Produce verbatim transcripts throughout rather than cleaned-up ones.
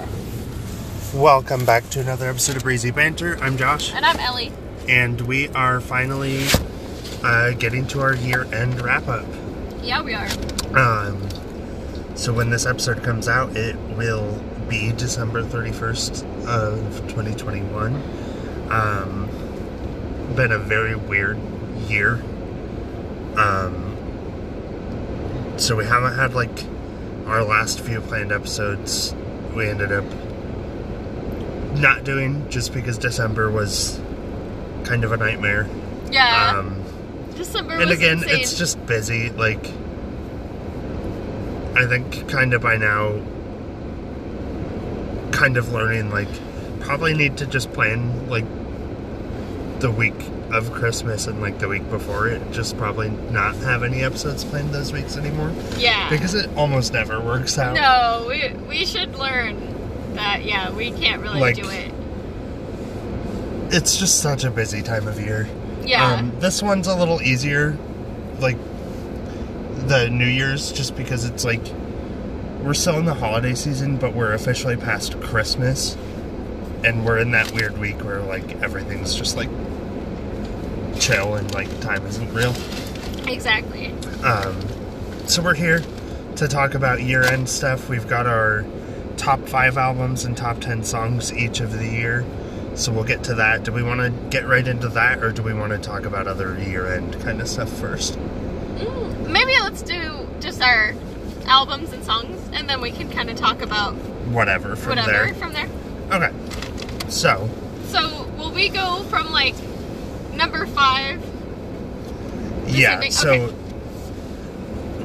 Banter. Welcome back to another episode of Breezy Banter. I'm Josh. And I'm Ellie. And we are finally uh, getting to our year-end wrap-up. Yeah, we are. Um, so when this episode comes out, it will be December thirty-first of twenty twenty-one. Um, been a very weird year. Um, so we haven't had, like, our last few planned episodes. We ended up not doing just because December was kind of a nightmare. Yeah. Um, December was insane. And again, it's just busy. Like, I think kind of by now, kind of learning, like, probably need to just plan, like, the week of Christmas and, like, the week before it. Just probably not have any episodes planned those weeks anymore. Yeah. Because it almost never works out. No, we we should learn that, yeah, we can't really, like, do it. It's just such a busy time of year. Yeah. Um, this one's a little easier, like, the New Year's, just because it's, like, we're still in the holiday season, but we're officially past Christmas, and we're in that weird week where, like, everything's just, like, chill and, like, time isn't real. Exactly. Um, so we're here to talk about year-end stuff. We've got our top five albums and top ten songs each of the year, so we'll get to that. Do we want to get right into that, or do we want to talk about other year-end kind of stuff first? Mm, maybe let's do just our albums and songs, and then we can kind of talk about whatever from whatever there. Whatever from there. Okay. So. So, will we go from, like, number five? Yeah, ending? So okay.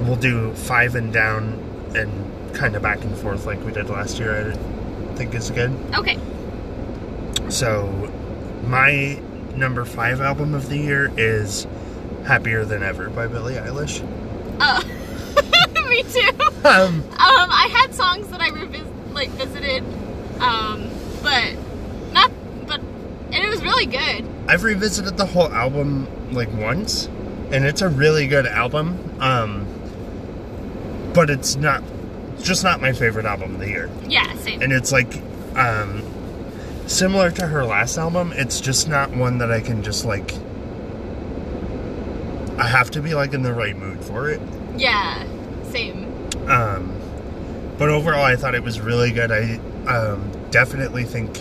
We'll do five and down and kind of back and forth like we did last year, I think is good. Okay. So, my number five album of the year is Happier Than Ever by Billie Eilish. Oh, me too. Um, um, I had songs that I revis- like visited, um, but not, but and it was really good. I've revisited the whole album like once, and it's a really good album. Um, but it's not. Just not my favorite album of the year. Yeah, same. And it's like, um, similar to her last album, it's just not one that I can just, like, I have to be, like, in the right mood for it. Yeah, same. Um, but overall I thought it was really good. I, um, definitely think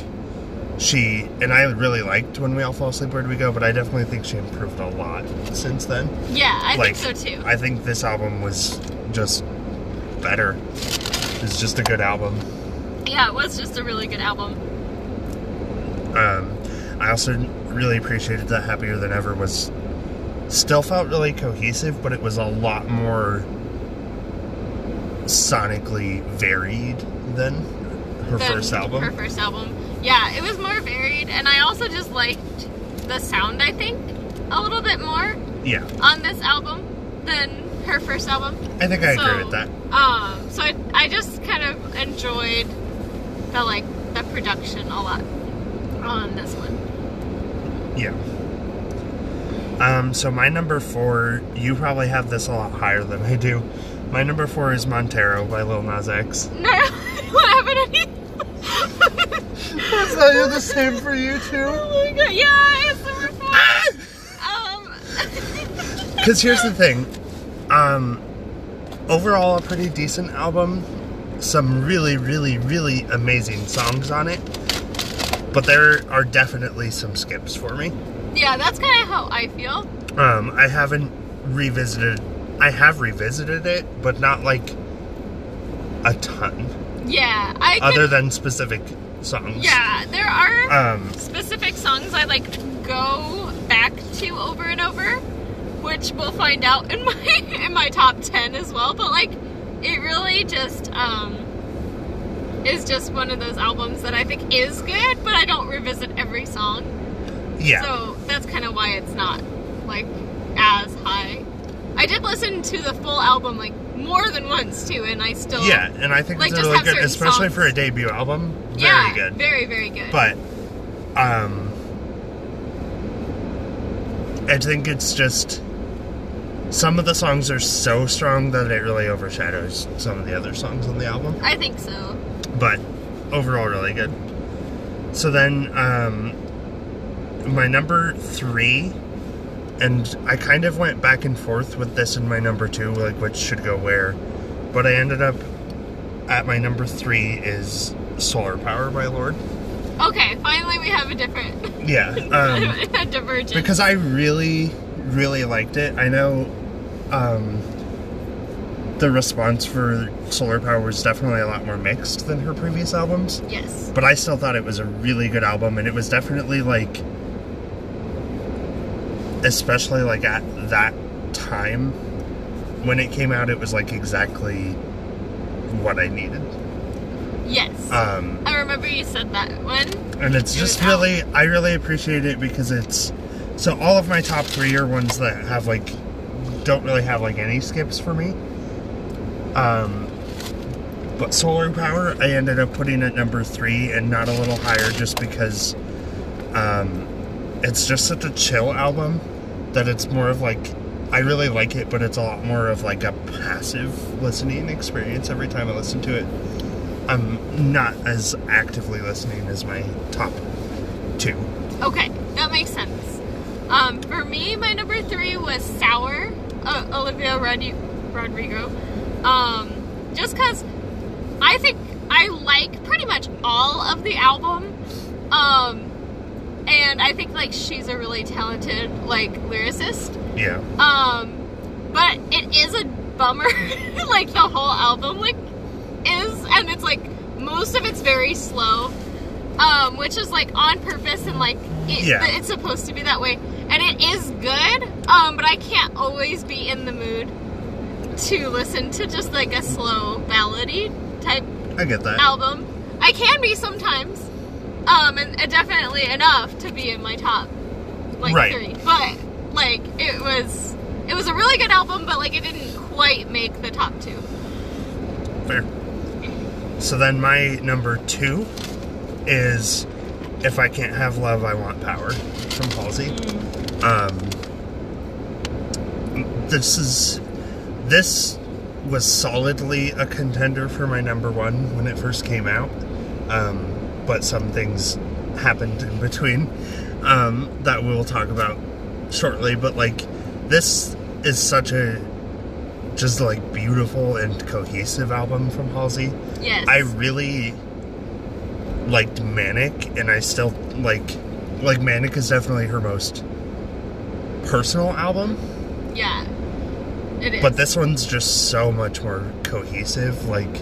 she, and I really liked When We All Fall Asleep, Where Do We Go, but I definitely think she improved a lot since then. Yeah, I like, think so too. I think this album was just better. It's just a good album. Yeah, it was just a really good album. Um, I also really appreciated that Happier Than Ever was still felt really cohesive, but it was a lot more sonically varied than her than first album. Her first album. Yeah, it was more varied, and I also just liked the sound, I think, a little bit more. Yeah. On this album than her first album. I think I so, agree with that. Um, so I, I just kind of enjoyed the, like, the production a lot on this one. Yeah. Um, so my number four, you probably have this a lot higher than I do. My number four is Montero by Lil Nas X. No, what happened to you? That's not the same for you too. Oh my god, yeah, it's number four. um. Because here's the thing. Um, overall a pretty decent album, some really, really, really amazing songs on it, but there are definitely some skips for me. Yeah, that's kind of how I feel. Um, I haven't revisited, I have revisited it, but not like a ton. Yeah, I could, other than specific songs. Yeah, there are um, specific songs I, like, go back to over and over, which we'll find out in my in my top ten as well. But, like, it really just um, is just one of those albums that I think is good, but I don't revisit every song. Yeah. So that's kind of why it's not, like, as high. I did listen to the full album, like, more than once too, and I still yeah, and I think like, it's really good, especially songs. For a debut album. Very yeah, good. Very very good. But um, I think it's just. Some of the songs are so strong that it really overshadows some of the other songs on the album. I think so. But overall really good. So then um, my number three, and I kind of went back and forth with this and my number two, like which should go where, but I ended up at my number three is Solar Power by Lorde. Okay, finally we have a different... Yeah. Um, a divergence. Because I really, really liked it. I know um, the response for Solar Power was definitely a lot more mixed than her previous albums. Yes. But I still thought it was a really good album, and it was definitely, like, especially, like, at that time when it came out, it was, like, exactly what I needed. Yes. Um, I remember you said that one. And it's just it really, out. I really appreciate it because it's, so all of my top three are ones that have like, don't really have like any skips for me. Um, but Solar Power, I ended up putting at number three and not a little higher just because um, it's just such a chill album that it's more of like, I really like it, but it's a lot more of like a passive listening experience every time I listen to it. I'm not as actively listening as my top two. Okay, that makes sense. Um, for me, my number three was Sour, uh, Olivia Rodrigo. Um, just because I think I like pretty much all of the album. Um, and I think, like, she's a really talented, like, lyricist. Yeah. Um, but it is a bummer, like, the whole album, like, is, and it's like most of it's very slow, um, which is like on purpose and like it, yeah. It's supposed to be that way, and it is good, um, but I can't always be in the mood to listen to just like a slow ballady type I get that. album. I can be sometimes, um, and, and definitely enough to be in my top like right. three, but like it was it was a really good album, but like it didn't quite make the top two. Fair. So then my number two is If I Can't Have Love, I Want Power from Halsey. Um, this is, this was solidly a contender for my number one when it first came out. Um, but some things happened in between um, that we'll talk about shortly. But like, this is such a just like beautiful and cohesive album from Halsey. Yes. I really liked Manic, and I still like like Manic is definitely her most personal album. Yeah. It is. But this one's just so much more cohesive. Like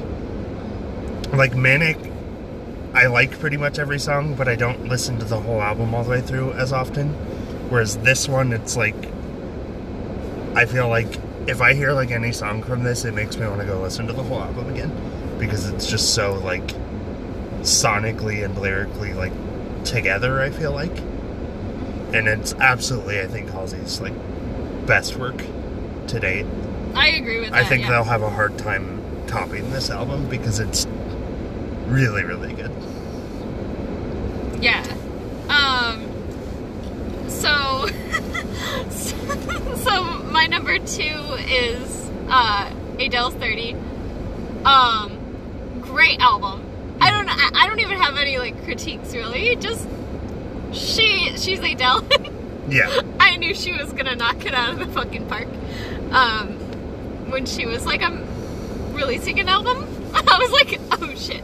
like Manic, I like pretty much every song, but I don't listen to the whole album all the way through as often. Whereas this one, it's like I feel like if I hear, like, any song from this, it makes me want to go listen to the whole album again. Because it's just so, like, sonically and lyrically, like, together, I feel like. And it's absolutely, I think, Halsey's, like, best work to date. I agree with that, I think yeah. they'll have a hard time topping this album because it's really, really good. Yeah. Um, so... So, my number two is uh, Adele's thirty. Um, great album. I don't I don't even have any, like, critiques, really. Just, she, she's Adele. Yeah. I knew she was gonna knock it out of the fucking park. Um, when she was, like, I'm releasing an album, I was like, oh, shit.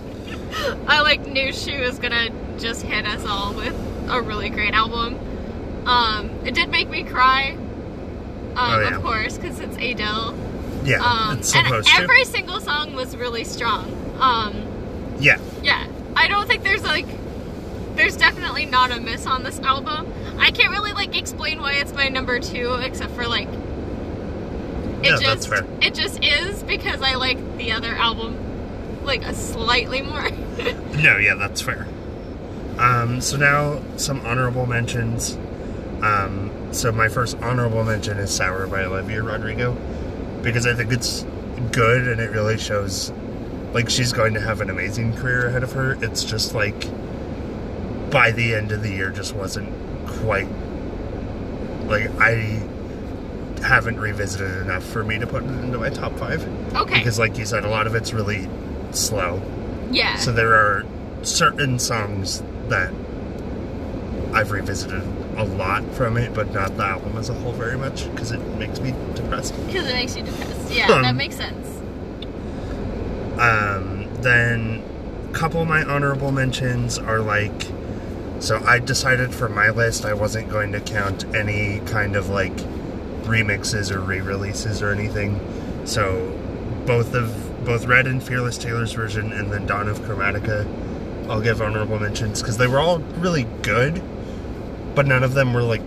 I, like, knew she was gonna just hit us all with a really great album. Um, it did make me cry. Um, oh, yeah. Of course, because it's Adele. Yeah, um, it's supposed and every to. single song was really strong. Um, yeah. Yeah. I don't think there's, like, there's definitely not a miss on this album. I can't really, like, explain why it's my number two, except for, like, it yeah, just, that's fair. It just is, because I like the other album, like, a slightly more. No, yeah, that's fair. Um, so now, some honorable mentions. Um... So my first honorable mention is Sour by Olivia Rodrigo, because I think it's good and it really shows, like, she's going to have an amazing career ahead of her. It's just, like, by the end of the year just wasn't quite, like, I haven't revisited it enough for me to put it into my top five. Okay. Because, like you said, a lot of it's really slow. Yeah. So there are certain songs that I've revisited a lot from it, but not the album as a whole very much, because it makes me depressed. Because it makes you depressed. Yeah, um, that makes sense. Um, then a couple of my honorable mentions are like, so I decided for my list I wasn't going to count any kind of like remixes or re-releases or anything. So both of both Red and Fearless Taylor's Version and then Dawn of Chromatica, I'll give honorable mentions because they were all really good, but none of them were like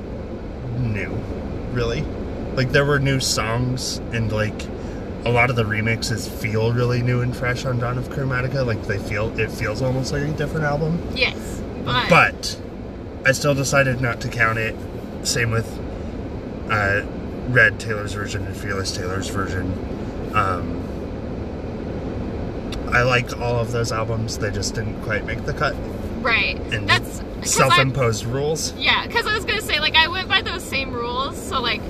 new, really. Like there were new songs and like a lot of the remixes feel really new and fresh on Dawn of Chromatica. Like they feel it feels almost like a different album. Yes. But, but I still decided not to count it. Same with uh, Red Taylor's Version and Fearless Taylor's Version. Um, I liked all of those albums. They just didn't quite make the cut. Right. And that's self-imposed I, rules. Yeah, because I was going to say, like, I went by those same rules. So, like,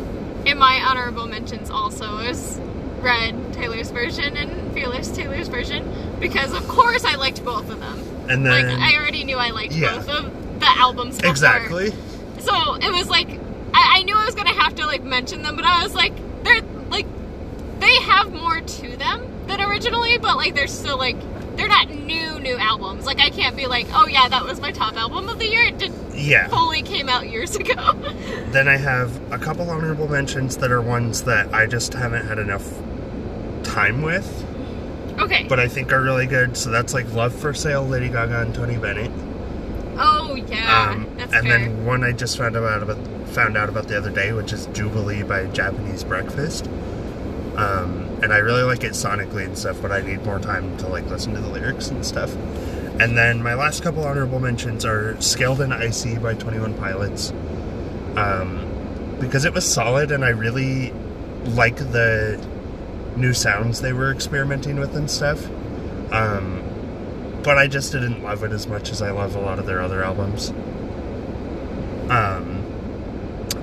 in my honorable mentions also is Red Taylor's Version and Fearless Taylor's Version, because of course I liked both of them. And then, like, I already knew I liked yeah. both of the albums before. Exactly. So it was like, I, I knew I was gonna have to like mention them, but I was like, they're like, they have more to them than originally, but like they're still like, they're not new new albums. Like I can't be like, oh yeah, that was my top album of the year. It did yeah. fully came out years ago. Then I have a couple honorable mentions that are ones that I just haven't had enough time with, okay, but I think are really good. So that's like Love for Sale, Lady Gaga and Tony Bennett. Oh yeah, um, that's and fair. Then one I just found out about found out about the other day, which is Jubilee by Japanese Breakfast, um, and I really like it sonically and stuff, but I need more time to like listen to the lyrics and stuff. And then my last couple honorable mentions are Scaled and Icy by Twenty One Pilots, um, because it was solid and I really like the new sounds they were experimenting with and stuff, um, but I just didn't love it as much as I love a lot of their other albums. Um,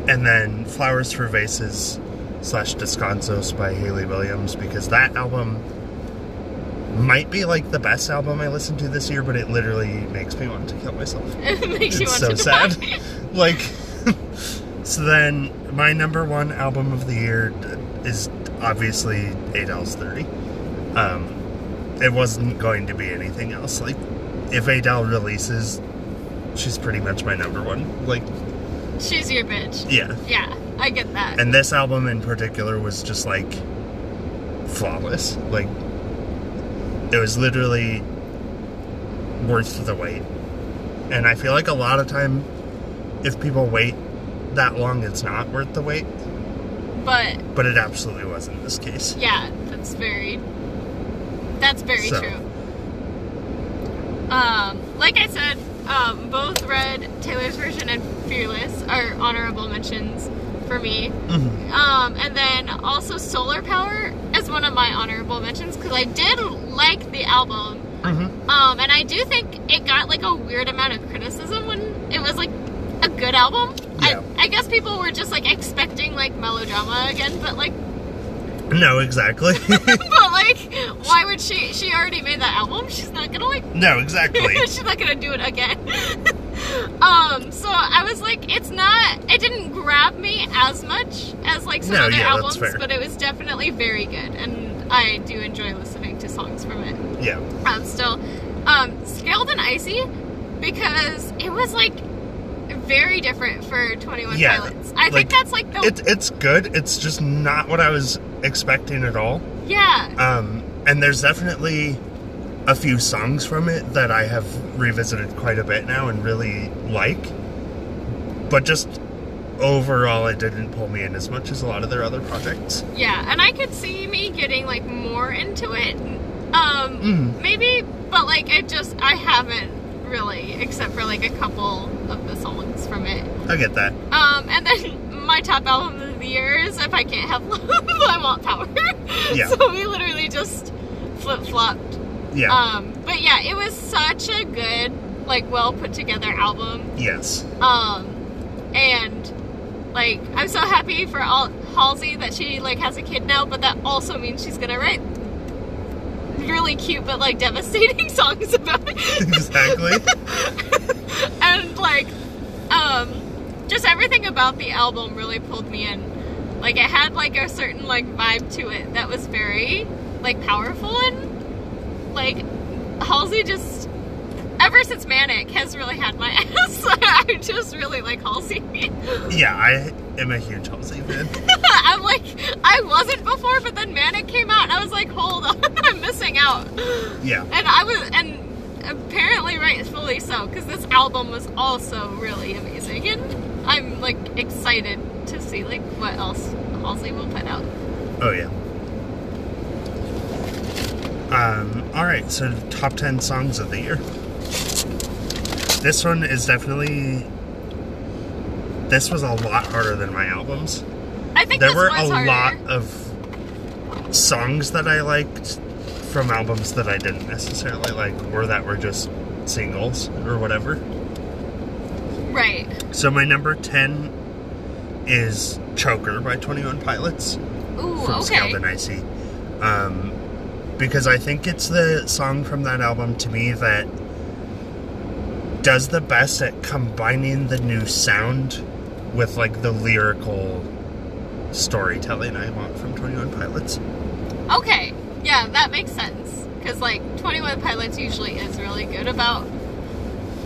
and then Flowers for Vases slash Descansos by Hayley Williams, because that album might be like the best album I listened to this year, but it literally makes me want to kill myself. It makes it's you want so to die. Sad. Like, so then my number one album of the year is obviously Adele's thirty. Um, it wasn't going to be anything else. Like, if Adele releases, she's pretty much my number one. Like, she's your bitch. Yeah. Yeah, I get that. And this album in particular was just, like, flawless. Like, it was literally worth the wait. And I feel like a lot of time, if people wait that long, it's not worth the wait. But, but it absolutely was in this case. Yeah, that's very, that's very so. true. Um, like I said, um, both Red Taylor's Version and Fearless are honorable mentions for me. Mm-hmm. Um, and then also Solar Power is one of my honorable mentions because I did like the album. Mm-hmm. Um, and I do think it got like a weird amount of criticism when it was like a good album. Yeah. I, I guess people were just, like, expecting, like, Melodrama again, but, like... No, exactly. But, like, why would she... She already made that album. She's not gonna, like... No, exactly. She's not gonna do it again. um, so I was, like, it's not... It didn't grab me as much as, like, some no, other yeah, albums, but it was definitely very good, and I do enjoy listening to songs from it. Yeah. Um, still. Um, Scaled and Icy, because it was, like... very different for twenty-one yeah, Pilots. I like, think that's like the... It, it's good. It's just not what I was expecting at all. Yeah. Um, and there's definitely a few songs from it that I have revisited quite a bit now and really like. But just overall, it didn't pull me in as much as a lot of their other projects. Yeah, and I could see me getting like more into it. Um, mm. Maybe, but like I just, I haven't really, except for like a couple of the songs from it. I get that. Um, and then my top album of the year is If I Can't Have Love, I Want Power. Yeah. So we literally just flip-flopped. Yeah. Um, but yeah, it was such a good, like, well put together album. Yes. Um, and like, I'm so happy for all Halsey that she like has a kid now, but that also means she's gonna write really cute but like devastating songs about it. Exactly. And like um just everything about the album really pulled me in. Like it had like a certain like vibe to it that was very like powerful, and like Halsey just ever since Manic has really had my ass. I just really like Halsey. Yeah, I am a huge Halsey fan. I'm like, I wasn't before, but then Manic came out and I was like, hold on, I'm missing out. Yeah. And I was, and apparently rightfully so, because this album was also really amazing, and I'm like excited to see like what else Halsey will put out. Oh yeah. Um, alright, so top ten songs of the year. This one is definitely, this was a lot harder than my albums. I think there were a lot of songs that I liked from albums that I didn't necessarily like, or that were just singles or whatever. Right. So my number ten is Choker by Twenty One Pilots. Ooh, okay. From Scaled and Icy. Um... Because I think it's the song from that album, to me, that does the best at combining the new sound with, like, the lyrical storytelling I want from Twenty One Pilots. Okay. Yeah, that makes sense. Because, like, Twenty One Pilots usually is really good about,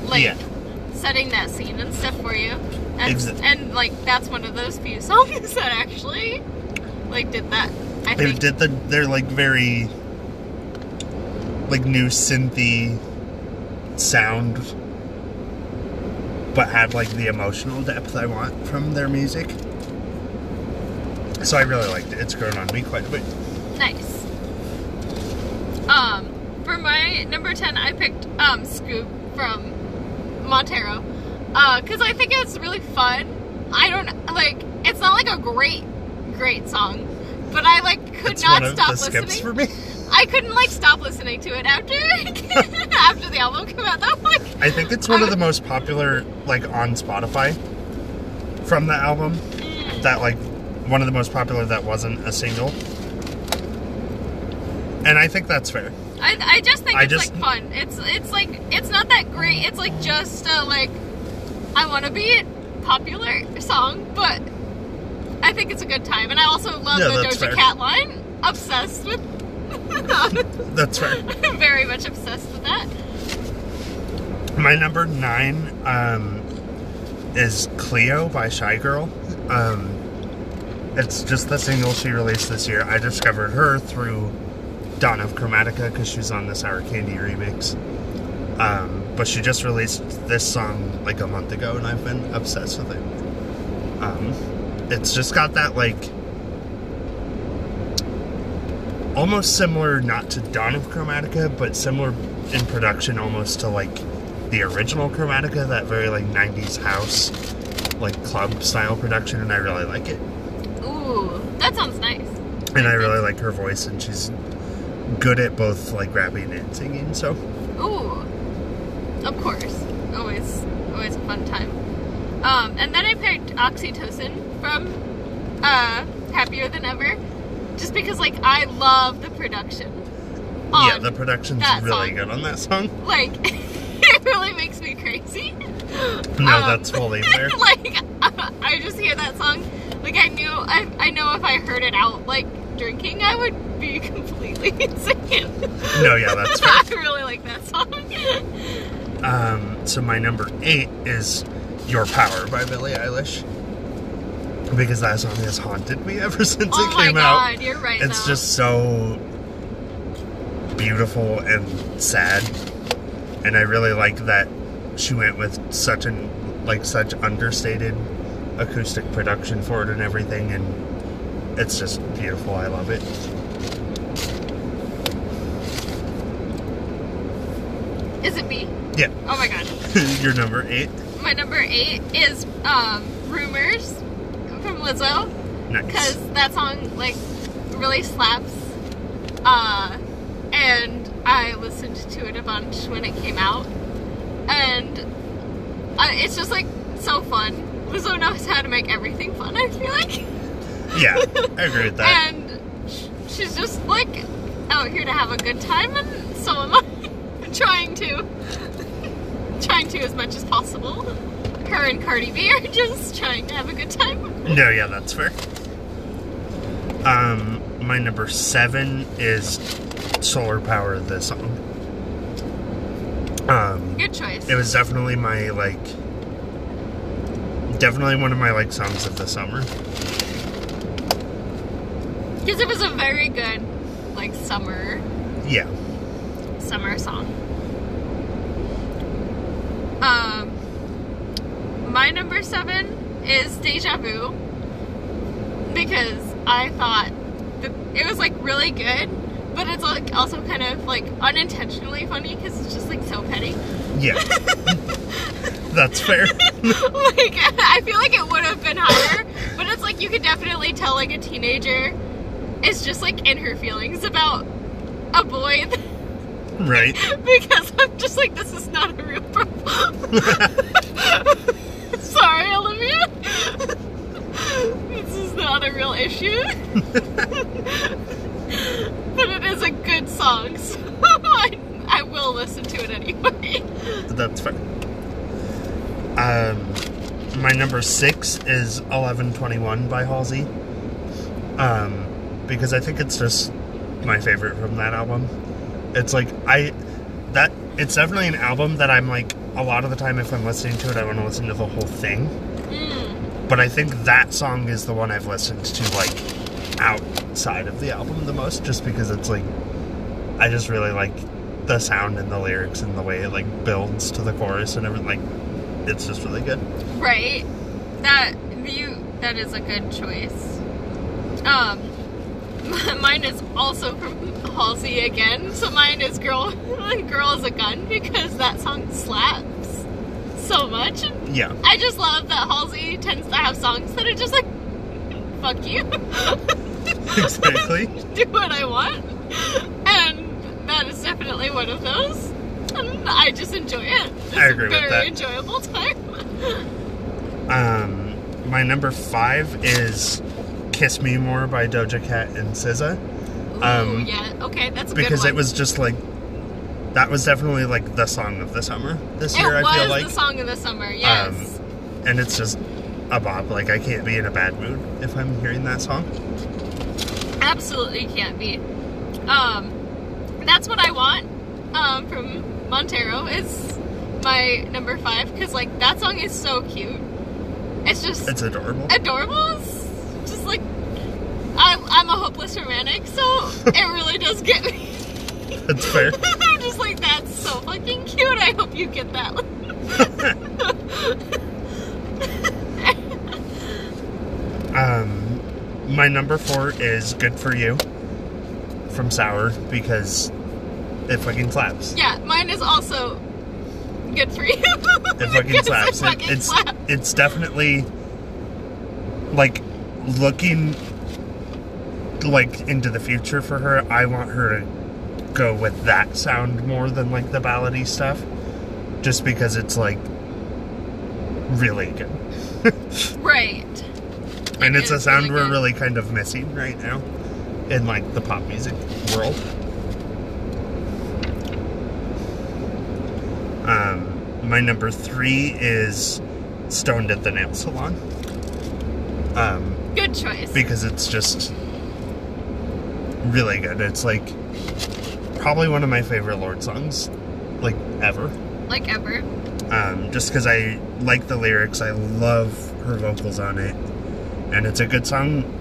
like, yeah. setting that scene and stuff for you. And, exactly. and, like, that's one of those few songs that actually, like, did that. I they think. did the... They're, like, very... like new synthy sound, but had like the emotional depth I want from their music. So I really liked it. It's grown on me quite a bit. Nice. Um, for my number ten, I picked um Scoop from Montero, uh, because I think it's really fun. I don't like. It's not like a great, great song, but I like could it's not one of stop the listening. Skips for me. I couldn't, like, stop listening to it after after the album came out. That like, I think it's one I, of the most popular, like, on Spotify from the album. Mm. That, like, one of the most popular that wasn't a single. And I think that's fair. I, I just think I it's, just, like, fun. It's, it's, like, it's not that great. It's, like, just, uh, like, I want to be a popular song, but I think it's a good time. And I also love yeah, the Doja fair. Cat line. Obsessed with That's fair. I'm very much obsessed with that. My number nine um, is Cleo by Shy Girl. Um, it's just the single she released this year. I discovered her through Dawn of Chromatica because she's on the Sour Candy remix. Um, but she just released this song like a month ago, and I've been obsessed with it. Um, it's just got that like... almost similar, not to Dawn of Chromatica, but similar in production almost to, like, the original Chromatica, that very, like, nineties house, like, club-style production, and I really like it. Ooh, that sounds nice. And I really like her voice, and she's good at both, like, rapping and singing, so. Ooh, of course. Always, always a fun time. Um, and then I picked Oxytocin from uh, Happier Than Ever. Just because, like, I love the production. Yeah, the production's really song. good on that song. Like, it really makes me crazy. No, um, that's fully fair. Like, I just hear that song. Like, I knew, I, I know if I heard it out, like, drinking, I would be completely insane. No, yeah, that's fair. I really like that song. Um, so my number eight is Your Power by Billie Eilish. Because that song has haunted me ever since oh it came God, out. Oh my God, you're right. It's though. just so beautiful and sad, and I really like that she went with such an like such understated acoustic production for it and everything, and it's just beautiful. I love it. Is it me? Yeah. Oh my God. Your number eight. My number eight is um, Rumors. From Lizzo, because nice. that song like really slaps, uh, and I listened to it a bunch when it came out, and I, it's just like so fun. Lizzo knows how to make everything fun, I feel like. Yeah, I agree with that. And she's just like out here to have a good time, and so am I. I'm trying to. Trying to as much as possible. Her and Cardi B are just trying to have a good time. No, yeah, that's fair. Um, my number seven is Solar Power, the song. Um, Good choice. It was definitely my, like, definitely one of my, like, songs of the summer. Because it was a very good, like, summer. Yeah. Summer song. Um, my number seven is Deja Vu, because I thought that it was, like, really good, but it's, like, also kind of, like, unintentionally funny because it's just, like, so petty. Yeah. That's fair. Like, I feel like it would have been higher, but it's, like, you could definitely tell, like, a teenager is just, like, in her feelings about a boy. That, right. Because I'm just like, this is not a real problem. Sorry, Olivia. This is not a real issue. But it is a good song, so I, I will listen to it anyway. That's fair. Um, my number six is eleven twenty-one by Halsey. Um, because I think it's just my favorite from that album. It's like, I, that, it's definitely an album that I'm like, a lot of the time if I'm listening to it, I want to listen to the whole thing. Mm. But I think that song is the one I've listened to, like, outside of the album the most, just because it's like, I just really like the sound and the lyrics and the way it, like, builds to the chorus and everything. Like, it's just really good. Right. That, you, that is a good choice. Um, mine is also from Halsey again, so mine is Girl Girl is a Gun, because that song slaps so much. Yeah. I just love that Halsey tends to have songs that are just like, fuck you. Exactly. Do what I want. And that is definitely one of those. And I just enjoy it. It's I agree with that. Very enjoyable time. Um, my number five is Kiss Me More by Doja Cat and S Z A. Um, Ooh, yeah, okay, that's a good one. Because it was just like, that was definitely like the song of the summer this year, I feel like. It was the song of the summer, yes. Um, and it's just a bop. Like, I can't be in a bad mood if I'm hearing that song. Absolutely can't be. Um, that's What I Want um, from Montero is my number five, because like that song is so cute. It's just... It's adorable. Adorable is just like... I'm, I'm a hopeless romantic, so it really does get me. That's fair. I'm just like, that's so fucking cute. I hope you get that. um, my number four is Good For You from Sour, because it fucking slaps. Yeah, mine is also Good For You. It fucking slaps. It fucking it, it's, slaps. It's definitely, like, looking... like into the future for her, I want her to go with that sound more than like the ballady stuff, just because it's like really good. Right. And it's, it's a sound really we're good. Really kind of missing right now in like the pop music world. Um, my number three is Stoned at the Nail Salon. Um, good choice. Because it's just really good. It's like probably one of my favorite Lorde songs, like ever. Like ever. Um, just because I like the lyrics, I love her vocals on it, and it's a good song.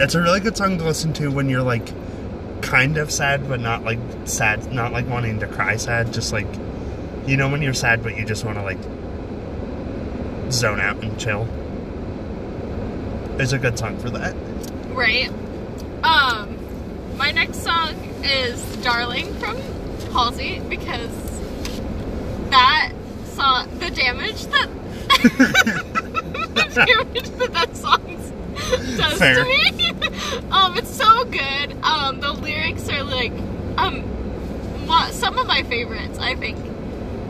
It's a really good song to listen to when you're like kind of sad, but not like sad, not like wanting to cry sad. Just like, you know, when you're sad, but you just want to like zone out and chill. It's a good song for that. Right. Um. My next song is Darling from Halsey, because that song, the damage that the damage that, that song does Fair. To me, um, it's so good. Um, the lyrics are like, um, some of my favorites, I think,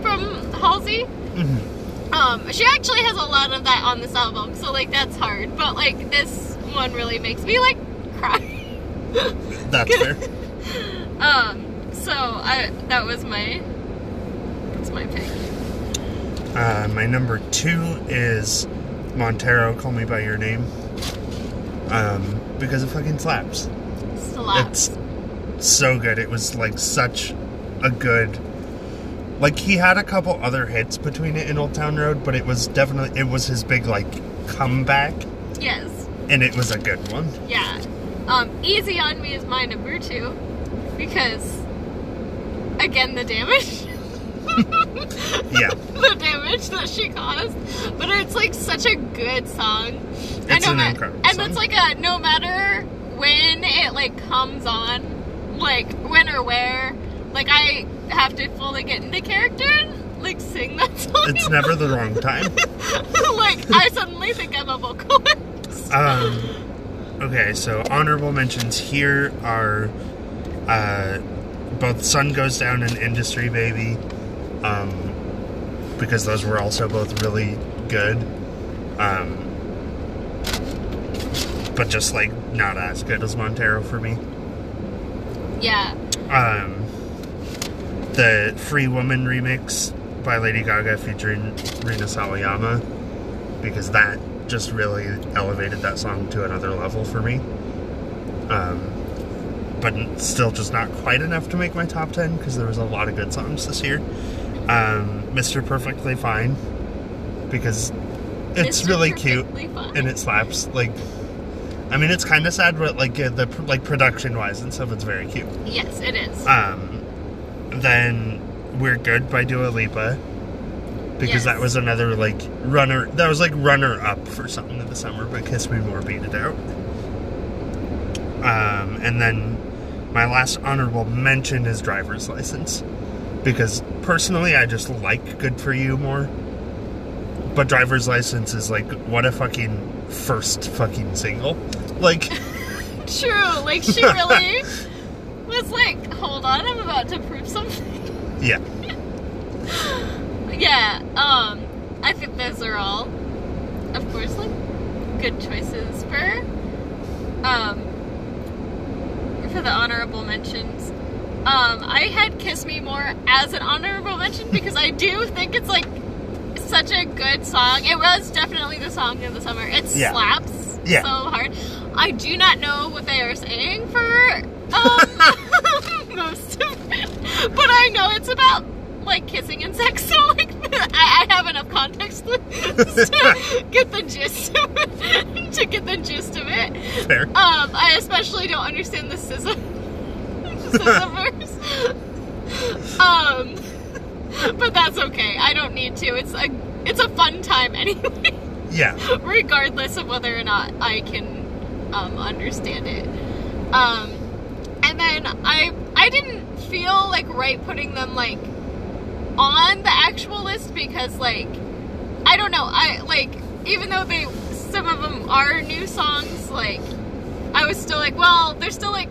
from Halsey. Mm-hmm. Um, she actually has a lot of that on this album, so like that's hard, but like this one really makes me like cry. That's fair. Um, so I that was my that's my pick. Uh, my number two is Montero, Call Me by Your Name. Um, because it fucking slaps. Slaps. It's so good. It was like such a good. Like, he had a couple other hits between it and Old Town Road, but it was definitely, it was his big, like, comeback. Yes. And it was a good one. Yeah. Um, Easy on Me is my number two, because, again, the damage. Yeah. The damage that she caused. But it's, like, such a good song. It's an ma- incredible and song. And it's, like, a, no matter when it, like, comes on, like, when or where, like, I have to fully get into character and, like, sing that song. It's never the wrong time. Like, I suddenly think I'm a vocalist. Um, okay, so honorable mentions here are uh, both Sun Goes Down and Industry Baby, um, because those were also both really good, um, but just, like, not as good as Montero for me. Yeah. Um, the Free Woman remix by Lady Gaga featuring Rina Sawayama, because that just really elevated that song to another level for me. Um, but still just not quite enough to make my top ten, because there was a lot of good songs this year. Um, Mister Perfectly Fine, because it's Mister really cute, fine. And it slaps. Like, I mean, it's kind of sad, but like, uh, the like production-wise and stuff, it's very cute. Yes, it is. Um... Then We're Good by Dua Lipa, because yes. that was another like runner that was like runner up for something in the summer, but Kiss Me More beat it out. Um, and then my last honorable mention is Driver's License, because personally I just like Good For You more, but Driver's License is like, what a fucking first fucking single, like. True, like she really was like, hold on, I'm about to prove something. Yeah. Yeah, um, I think those are all, of course, like, good choices for, um, for the honorable mentions. Um, I had Kiss Me More as an honorable mention, because I do think it's, like, such a good song. It was definitely the song of the summer. It yeah. slaps yeah. so hard. I do not know what they are saying for um, most of it, but I know it's about like kissing and sex, so like I, I have enough context to, to get the gist of it, to get the gist of it. Fair. Um, I especially don't understand the S Z A, S Z A verse, um, but that's okay. I don't need to. It's a it's a fun time anyway. Yeah. Regardless of whether or not I can um, understand it. Um, and then I I didn't feel like right putting them like on the actual list, because like I don't know, I like even though they some of them are new songs, like I was still like, well, they're still like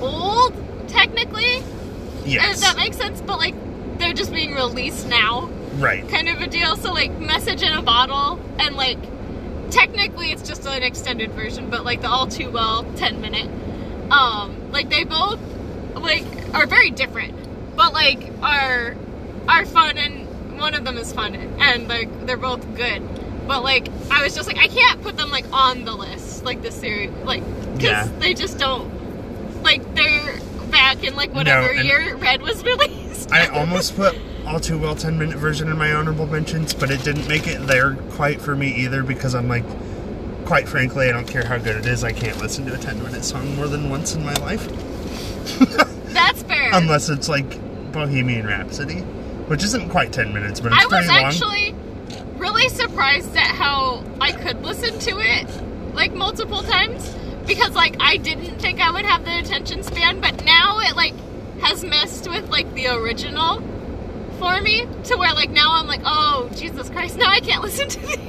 old technically. Yes. If that makes sense, but like they're just being released now. Right. Kind of a deal. So like Message in a Bottle and like technically it's just an extended version, but like the All Too Well ten minute. Um, like they both like are very different, but like are are fun, and one of them is fun, and like they're both good. But like I was just like, I can't put them like on the list, like this series, like because yeah. they just don't like they're back in like whatever no, year Red was released. I almost put All Too Well ten minute version in my honorable mentions, but it didn't make it there quite for me either, because I'm like, quite frankly, I don't care how good it is, I can't listen to a ten-minute song more than once in my life. That's fair. Unless it's, like, Bohemian Rhapsody, which isn't quite ten minutes, but it's I pretty long. I was actually really surprised at how I could listen to it, like, multiple times, because, like, I didn't think I would have the attention span, but now it, like, has messed with, like, the original for me, to where, like, now I'm like, oh, Jesus Christ, now I can't listen to it.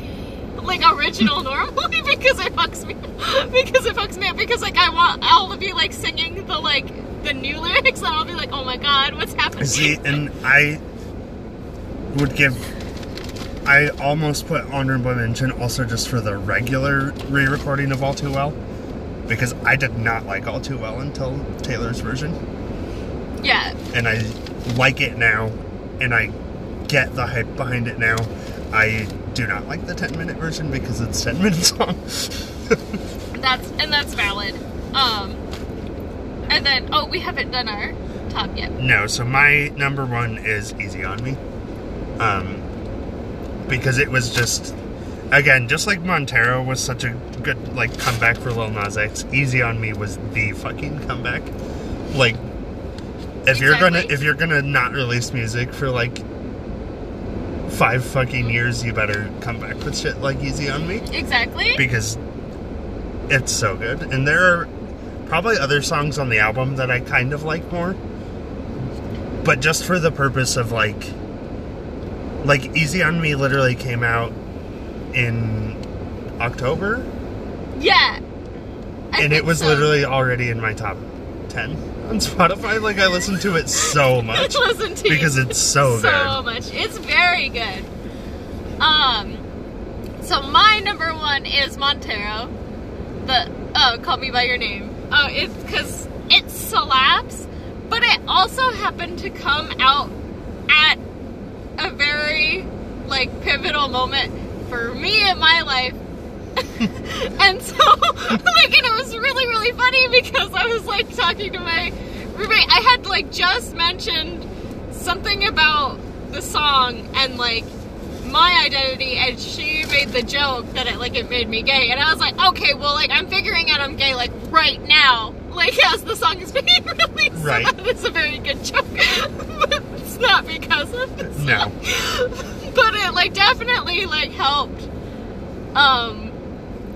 Like original normally, because it fucks me because it fucks me up, because like I want I'll be like singing the like the new lyrics and I'll be like, oh my god, what's happening? See, and I would give I almost put honorable mention also just for the regular re-recording of All Too Well, because I did not like All Too Well until Taylor's version. Yeah. And I like it now, and I get the hype behind it now. I do not like the ten-minute version because it's ten minutes long. That's and that's valid. Um, and then, oh, we haven't done our top yet. No, so my number one is Easy On Me. Um, because it was just, again, just like Montero was such a good, like, comeback for Lil Nas X, Easy On Me was the fucking comeback. Like, if exactly. you're gonna, if you're gonna not release music for, like, five fucking years, you better come back with shit like Easy On Me. Exactly. Because it's so good. And there are probably other songs on the album that I kind of like more. But just for the purpose of, like, like, Easy On Me literally came out in October? Yeah. I and it was so. literally already in my top ten on Spotify. Like, I listened to it so much. Listen to because it's so, so good. So much. It's very good. Um, so my number one is Montero. The, oh, Call Me By Your Name. Oh, it's because it slaps, but it also happened to come out at a very, like, pivotal moment for me in my life. And so, like, and it was really, really funny because I was, like, talking to my roommate. I had, like, just mentioned something about the song and, like, my identity, and she made the joke that it, like, it made me gay. And I was like, okay, well, like, I'm figuring out I'm gay, like, right now. Like, as the song is being released. Right. So that is a very good joke. But it's not because of this. No. But it, like, definitely, like, helped, um,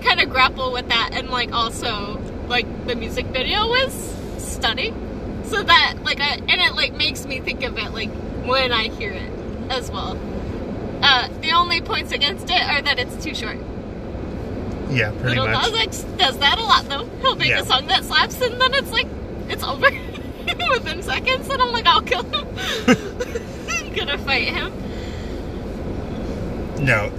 kind of grapple with that. And, like, also, like, the music video was stunning, so that, like, I, and it, like, makes me think of it, like, when I hear it as well. Uh, the only points against it are that it's too short. Yeah, pretty Little much. Lil Nas X does that a lot, though. He'll make yeah. a song that slaps, and then it's like, it's over within seconds, and I'm like, I'll kill him. I'm gonna fight him. No,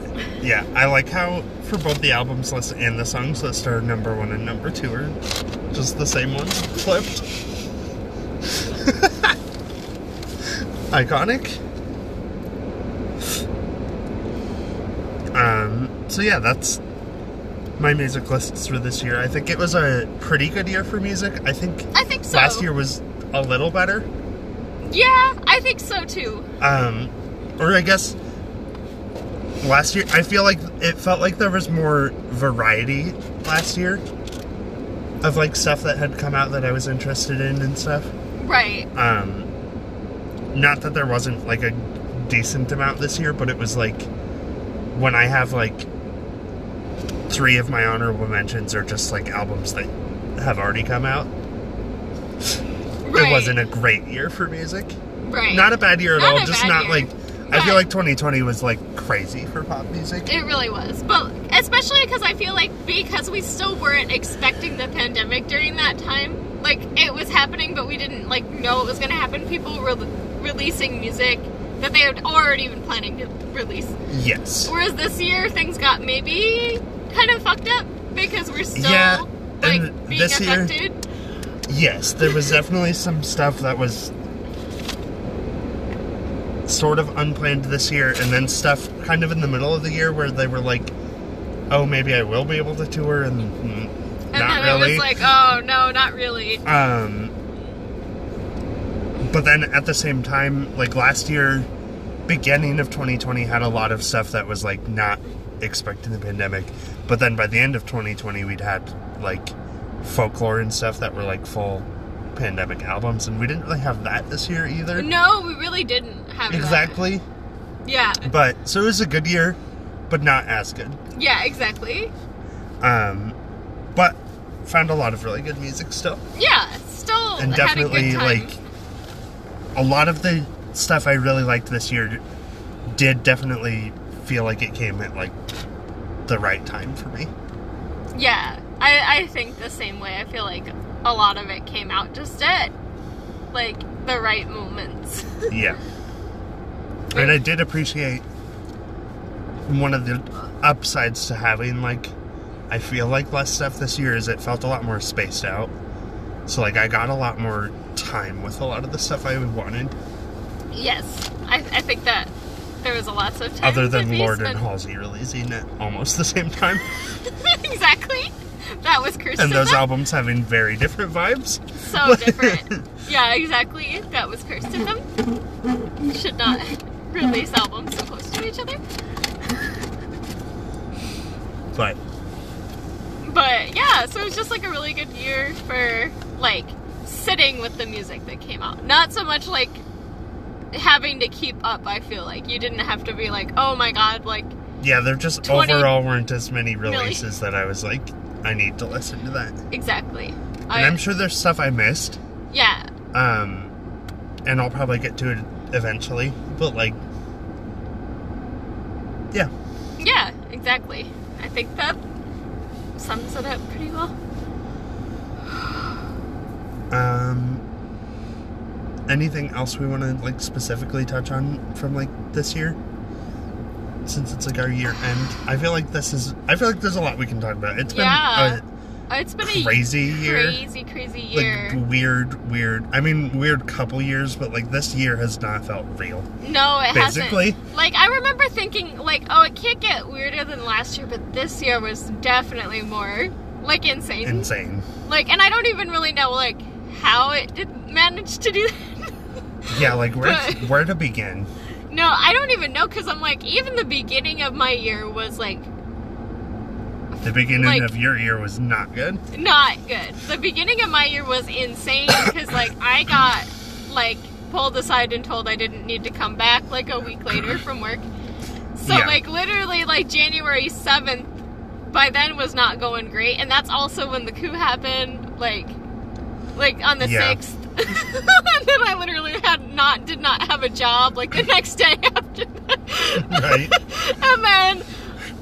yeah, I like how for both the albums list and the songs list, our number one and number two are just the same ones flipped. Iconic. Um, so yeah, that's my music lists for this year. I think it was a pretty good year for music. I think, I think so. Last year was a little better. Yeah, I think so too. Um, or I guess... Last year, I feel like it felt like there was more variety last year of, like, stuff that had come out that I was interested in and stuff. Right. Um, not that there wasn't, like, a decent amount this year, but it was, like, when I have, like, three of my honorable mentions are just, like, albums that have already come out. Right. It wasn't a great year for music. Right. Not a bad year at not all, just not, year. like... But I feel like twenty twenty was, like, crazy for pop music. It really was. But especially because I feel like because we still weren't expecting the pandemic during that time. Like, it was happening, but we didn't, like, know it was going to happen. People were re- releasing music that they had already been planning to release. Yes. Whereas this year, things got maybe kind of fucked up because we're still, yeah, like, being this affected. Year, yes, there was definitely some stuff that was... sort of unplanned this year, and then stuff kind of in the middle of the year where they were like, oh, maybe I will be able to tour, and mm, and not then really. It was like, oh, no, not really. Um, but then at the same time, like, last year, beginning of twenty twenty had a lot of stuff that was, like, not expecting the pandemic, but then by the end of twenty twenty we'd had, like, Folklore and stuff that were, like, full pandemic albums, and we didn't really have that this year either. No, we really didn't have exactly. that. Exactly. Yeah. But, so it was a good year, but not as good. Yeah, exactly. Um, but found a lot of really good music still. Yeah, still and definitely, had a good time. Like, a lot of the stuff I really liked this year did definitely feel like it came at, like, the right time for me. Yeah, I, I think the same way. I feel like a lot of it came out just at, like, the right moments. Yeah. And I did appreciate one of the upsides to having, like, I feel like less stuff this year is it felt a lot more spaced out. So, like, I got a lot more time with a lot of the stuff I wanted. Yes. I, I think that there was a lot of time. Other than Lorde and Halsey releasing it almost the same time. Exactly. That was Kristen. And those albums having very different vibes. So different. Yeah, exactly. That was cursed in them. Should not release albums so close to each other. But. But, yeah, so it was just, like, a really good year for, like, sitting with the music that came out. Not so much, like, having to keep up, I feel like. You didn't have to be like, oh, my God, like... Yeah, there just overall weren't as many releases really? that I was like, I need to listen to that. Exactly. And I, I'm sure there's stuff I missed. Yeah. Um, and I'll probably get to it eventually, but, like, yeah. Yeah, exactly. I think that sums it up pretty well. Um, anything else we want to, like, specifically touch on from, like, this year? Since it's, like, our year end. I feel like this is... I feel like there's a lot we can talk about. It's been yeah. a it's been crazy a year. Crazy, crazy year. Like, weird, weird... I mean, weird couple years, but, like, this year has not felt real. No, it Basically. hasn't. Like, I remember thinking, like, oh, it can't get weirder than last year, but this year was definitely more, like, insane. Insane. Like, and I don't even really know, like, how it did manage to do that. Yeah, like, where but, where to begin? No, I don't even know, because I'm like, even the beginning of my year was like... The beginning like, of your year was not good? Not good. The beginning of my year was insane, because, like, I got, like, pulled aside and told I didn't need to come back, like, a week later from work. So, yeah. like, literally, like, January seventh, by then, was not going great, and that's also when the coup happened, like, like, on the yeah. sixth. And then I literally had not did not have a job like the next day after that. Right. And then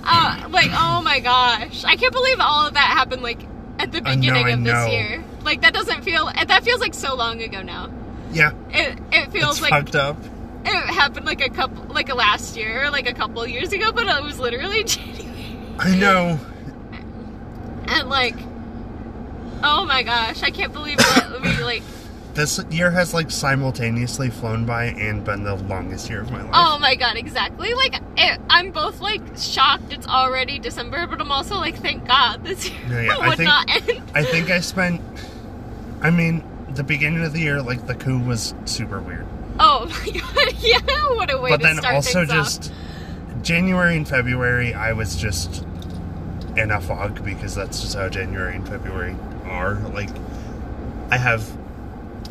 uh, like oh my gosh, I can't believe all of that happened like at the beginning I know, of this I know. year. Like that doesn't feel that feels like so long ago now. Yeah. It it feels it's like fucked up. It happened like a couple like a last year or like a couple years ago, but it was literally January. I know. And like oh my gosh, I can't believe that we like. This year has, like, simultaneously flown by and been the longest year of my life. Oh, my God, exactly. Like, it, I'm both, like, shocked it's already December, but I'm also, like, thank God this year yeah, yeah. would I think, not end. I think I spent, I mean, the beginning of the year, like, the coup was super weird. Oh, my God, yeah, what a way but to start things But then also just, off. January and February, I was just in a fog, because that's just how January and February are. Like, I have...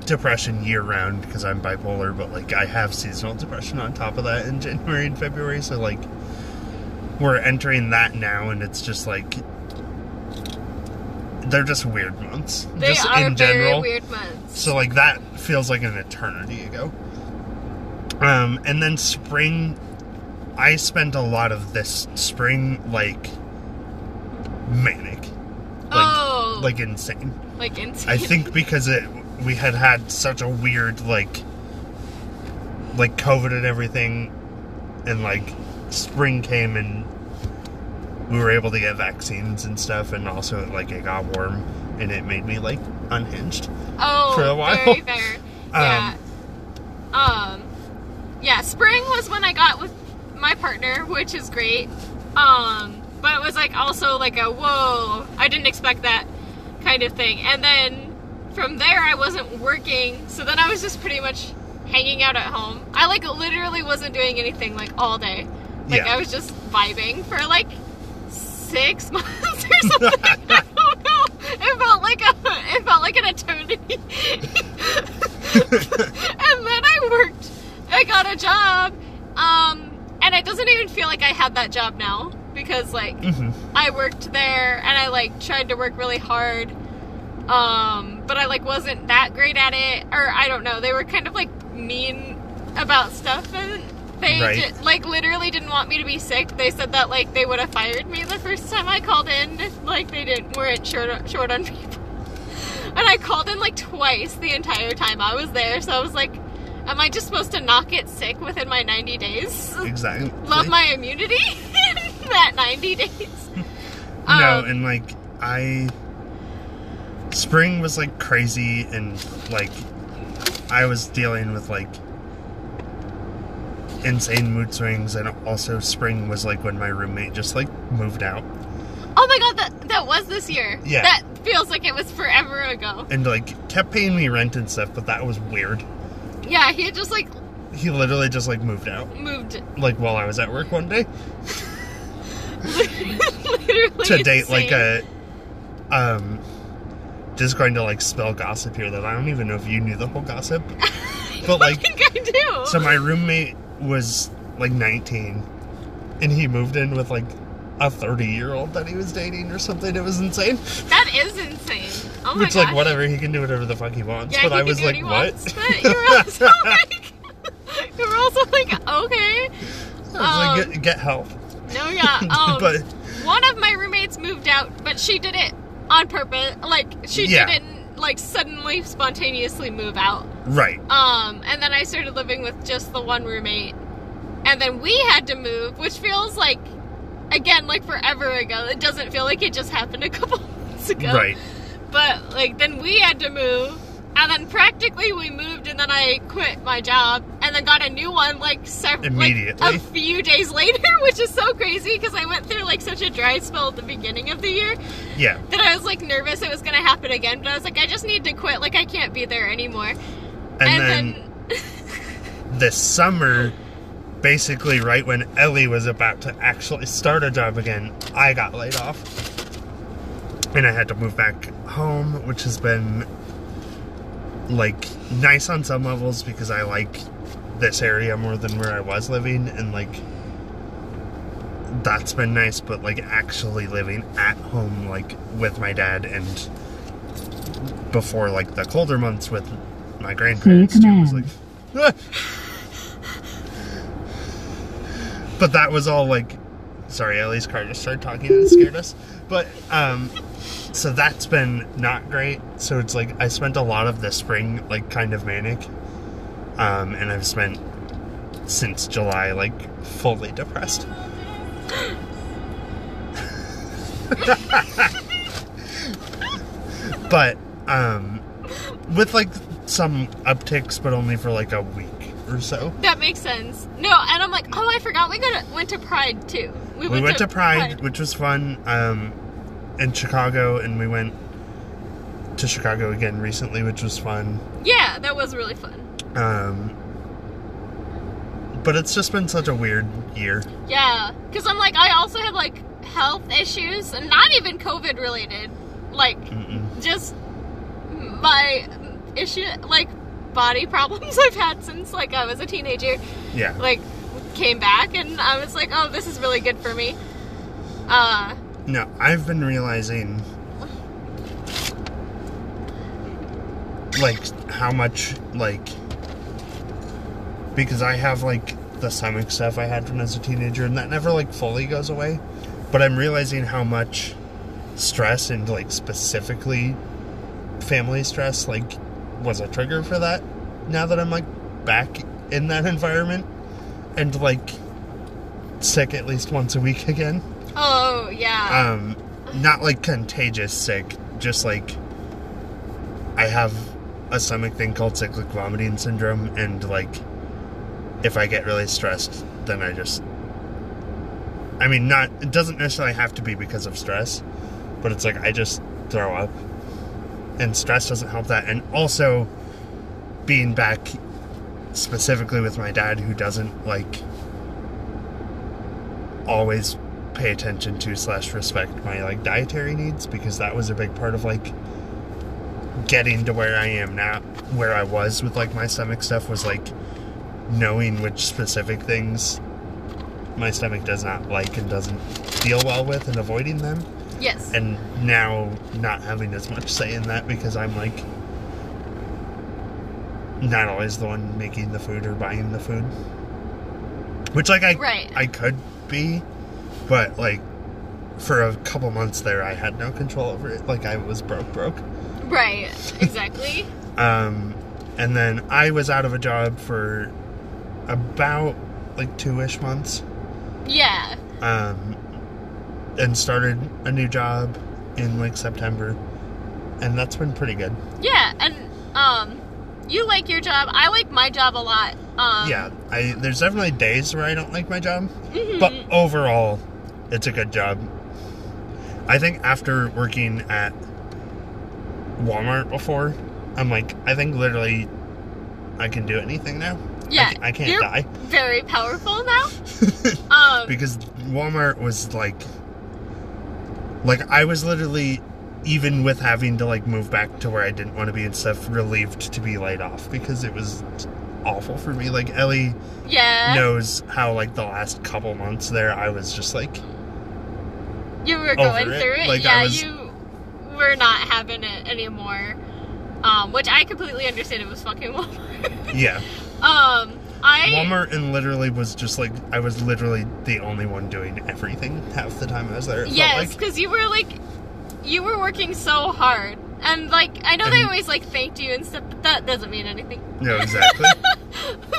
depression year-round because I'm bipolar, but, like, I have seasonal depression on top of that in January and February, so, like, we're entering that now, and it's just, like, they're just weird months. They just are in general. Very weird months. So, like, that feels like an eternity ago. Um, and then spring, I spent a lot of this spring, like, manic. Like, oh. Like, insane. Like, insane. I think because it... we had had such a weird, like, like, COVID and everything, and, like, spring came and we were able to get vaccines and stuff, and also, like, it got warm, and it made me, like, unhinged oh, for a while. Oh, very fair. Yeah. Um, um, yeah, spring was when I got with my partner, which is great, um, but it was, like, also, like, a, whoa, I didn't expect that kind of thing, and then... from there, I wasn't working, so then I was just pretty much hanging out at home. I, like, literally wasn't doing anything, like, all day. Like, yeah. I was just vibing for, like, six months or something. I don't know. It felt like, a, it felt like an eternity. And then I worked. I got a job. Um, and it doesn't even feel like I had that job now, because, like, mm-hmm. I worked there, and I, like, tried to work really hard. Um, but I, like, wasn't that great at it, or I don't know, they were kind of, like, mean about stuff, and they, right. j- like, literally didn't want me to be sick. They said that, like, they would have fired me the first time I called in, like, they didn't, weren't short, short on people, and I called in, like, twice the entire time I was there, so I was like, am I just supposed to not get sick within my ninety days? Exactly. Love my immunity in that ninety days. No, um, and, like, I... spring was like crazy, and like I was dealing with like insane mood swings, and also spring was like when my roommate just like moved out. Oh my god, that that was this year. Yeah. That feels like it was forever ago. And like kept paying me rent and stuff, but that was weird. Yeah, he had just like he literally just like moved out. Moved. Like while I was at work one day. Literally. To date insane. Like a um just going to like spill gossip here that I don't even know if you knew the whole gossip. But like I think I do. So my roommate was like nineteen and he moved in with like a thirty year old that he was dating or something. It was insane. That is insane. Oh my god. It's like whatever, he can do whatever the fuck he wants. Yeah, but I was like, what? Wants, but you're also like you're also like okay. I was um, like get, get help. No, yeah. Um, but one of my roommates moved out, but she did it on purpose. Like she yeah. didn't like suddenly spontaneously move out. Right. Um, and then I started living with just the one roommate, and then we had to move, which feels like again like forever ago. It doesn't feel like it just happened a couple months ago. Right. But like then we had to move, and then practically we moved, and then I quit my job, and then got a new one like several immediately like, a few days later, which is so crazy because I went through like such a dry spell at the beginning of the year. Yeah. That I was like nervous it was gonna happen again, but I was like, I just need to quit. Like I can't be there anymore. And, and then, then... this summer, basically right when Ellie was about to actually start a job again, I got laid off, and I had to move back home, which has been like nice on some levels because I like this area more than where I was living, and like that's been nice. But like actually living at home like with my dad, and before like the colder months with my grandparents too, was like ah! But that was all like, sorry, Ellie's car just started talking and it scared us. But um so that's been not great. So it's like I spent a lot of this spring like kind of manic, um, and I've spent since July like fully depressed. But um, with like some upticks, but only for like a week or so. That makes sense. No, and I'm like, oh, I forgot we got to, went to Pride too. We went, we went to, to Pride, Pride, which was fun. Um, in Chicago, and we went to Chicago again recently, which was fun. Yeah, that was really fun. Um, but it's just been such a weird year. Yeah, because I'm like, I also have like health issues, and not even COVID related, like Mm-mm. just my issue, like body problems I've had since like I was a teenager. Yeah, like came back, and I was like, oh, this is really good for me. Uh. No, I've been realizing, like, how much, like, because I have, like, the stomach stuff I had when I was a teenager, and that never, like, fully goes away, but I'm realizing how much stress, and, like, specifically family stress, like, was a trigger for that, now that I'm, like, back in that environment, and, like, sick at least once a week again. Oh, yeah. Um, not, like, contagious sick. Just, like, I have a stomach thing called cyclic vomiting syndrome, and, like, if I get really stressed, then I just... I mean, not... It doesn't necessarily have to be because of stress, but it's, like, I just throw up. And stress doesn't help that. And also, being back specifically with my dad, who doesn't, like, always... pay attention to slash respect my like dietary needs, because that was a big part of like getting to where I am now, where I was with like my stomach stuff, was like knowing which specific things my stomach does not like and doesn't deal well with, and avoiding them. Yes. And now not having as much say in that, because I'm like not always the one making the food or buying the food, which like I right. I could be. But, like, for a couple months there, I had no control over it. Like, I was broke, broke. Right. Exactly. um, and then I was out of a job for about, like, two-ish months. Yeah. Um, and started a new job in, like, September. and that's been pretty good. Yeah, and um, you like your job. I like my job a lot. Um, yeah, I there's definitely days where I don't like my job, mm-hmm. but overall, it's a good job. I think after working at Walmart before, I'm like, I think literally I can do anything now. Yeah, I, I can't you're die. Very powerful now. um, because Walmart was like, like I was literally, even with having to like move back to where I didn't want to be and stuff, relieved to be laid off because it was awful for me. Like Ellie, yeah, knows how like the last couple months there, I was just like, you were going it. through it. Like, yeah, I was, you were not having it anymore. Um, which I completely understood. It was fucking Walmart. Yeah. Um, I... Walmart and literally was just like, I was literally the only one doing everything half the time I was there. It yes, because like. you were like, you were working so hard. And like, I know and they always like thanked you and stuff, but that doesn't mean anything. No, exactly.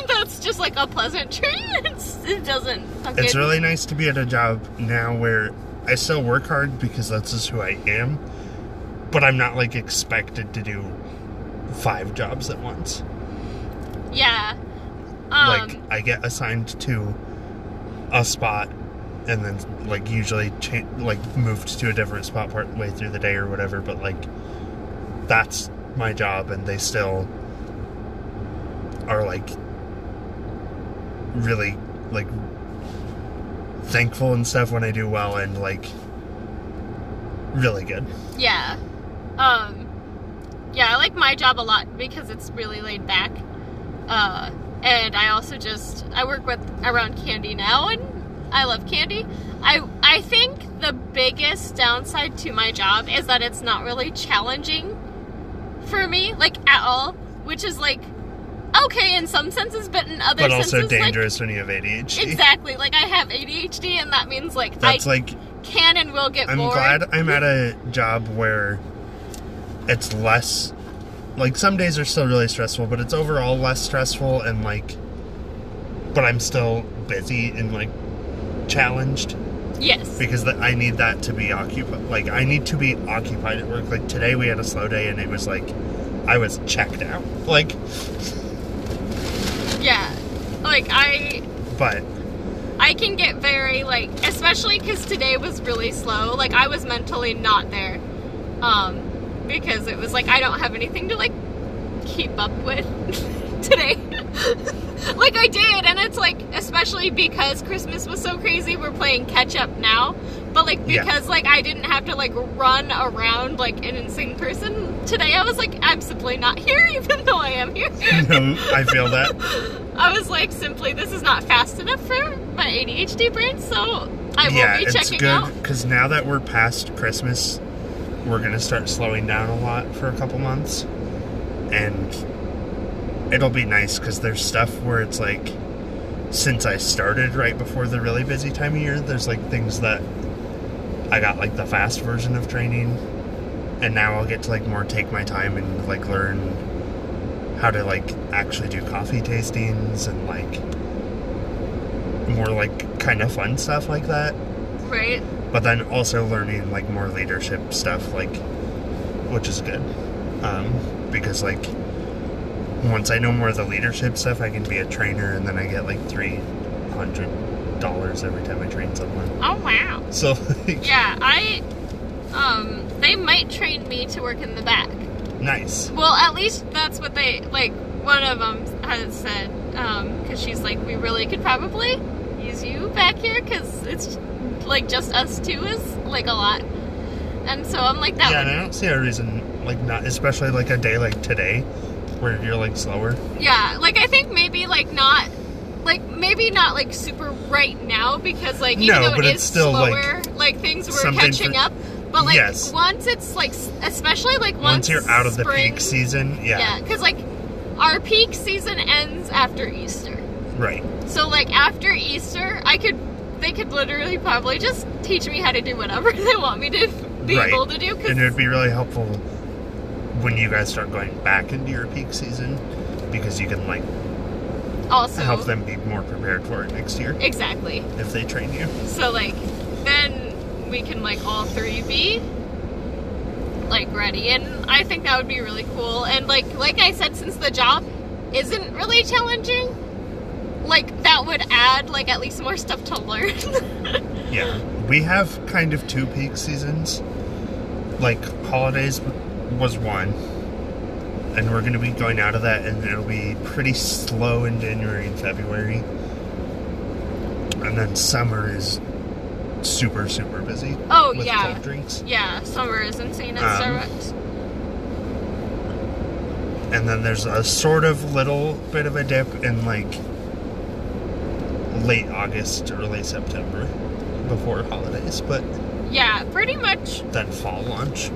That's just like a pleasantry. It's, it doesn't fucking... It's really nice to be at a job now where I still work hard because that's just who I am. But I'm not, like, expected to do five jobs at once. Yeah. Um, like, I get assigned to a spot and then, like, usually, cha- like, moved to a different spot part way through the day or whatever. But, like, that's my job and they still are, like, really, like, thankful and stuff when I do well and, like, really good. Yeah. Um, yeah, I like my job a lot because it's really laid back. Uh, and I also just, I work with around candy now and I love candy. I, I think the biggest downside to my job is that it's not really challenging for me, like at all, which is like, okay in some senses, but in other but senses. But also dangerous like, when you have A D H D. Exactly. Like I have A D H D and that means like, that's I, like, can and will get I'm bored. I'm glad I'm at a job where it's less, like, some days are still really stressful, but it's overall less stressful and, like, but I'm still busy and, like, challenged. Yes. Because the, I need that to be occupied. Like, I need to be occupied at work. Like, today we had a slow day and it was, like, I was checked out. Like. Yeah. Like, I. But. I can get very, like, especially because today was really slow. Like, I was mentally not there. Um, because it was, like, I don't have anything to, like, keep up with today. Like, I did. And it's, like, especially because Christmas was so crazy, we're playing catch-up now. But, like, because, yeah. like, I didn't have to, like, run around, like, an insane person today, I was, like, I'm simply not here, even though I am here. No, I feel that. I was, like, simply, this is not fast enough for my A D H D brain, so I yeah, will be checking out. Yeah, it's good, because now that we're past Christmas, we're going to start slowing down a lot for a couple months, and it'll be nice, because there's stuff where it's, like, since I started right before the really busy time of year, there's, like, things that I got, like, the fast version of training, and now I'll get to, like, more take my time and, like, learn how to, like, actually do coffee tastings and, like, more, like, kind of fun stuff like that. Right. But then also learning, like, more leadership stuff, like, which is good. Um, because, like, once I know more of the leadership stuff, I can be a trainer, and then I get, like, three hundred dollars every time I train someone. Oh wow. So like, yeah, I um they might train me to work in the back. Nice. Well, at least that's what they like one of them has said um cuz she's like, we really could probably use you back here cuz it's like just us two is like a lot. And so I'm like that. Yeah, one. And I don't see a reason like not, especially like a day like today where you're like slower. Yeah, like I think maybe like not Like, maybe not, like, super right now, because, like, even no, though it is still slower, like, like things were catching for, up. But, like, yes. once it's, like, especially, like, once Once you're out of spring, the peak season, yeah. Yeah, because, like, our peak season ends after Easter. Right. So, like, after Easter, I could, they could literally probably just teach me how to do whatever they want me to be right. able to do. Cause, and it would be really helpful when you guys start going back into your peak season, because you can, like... Also, help them be more prepared for it next year. Exactly. If they train you. So, like, then we can, like, all three be like ready, and I think that would be really cool. And like like I said, since the job isn't really challenging, like that would add like at least more stuff to learn. Yeah, we have kind of two peak seasons. Like holidays was one, and we're going to be going out of that, and it'll be pretty slow in January and February. And then summer is super, super busy. Oh, with yeah. Cold drinks. Yeah, summer is insane at um, Starbucks. And then there's a sort of little bit of a dip in, like, late August, early September before holidays, but... Yeah, pretty much... Then fall lunch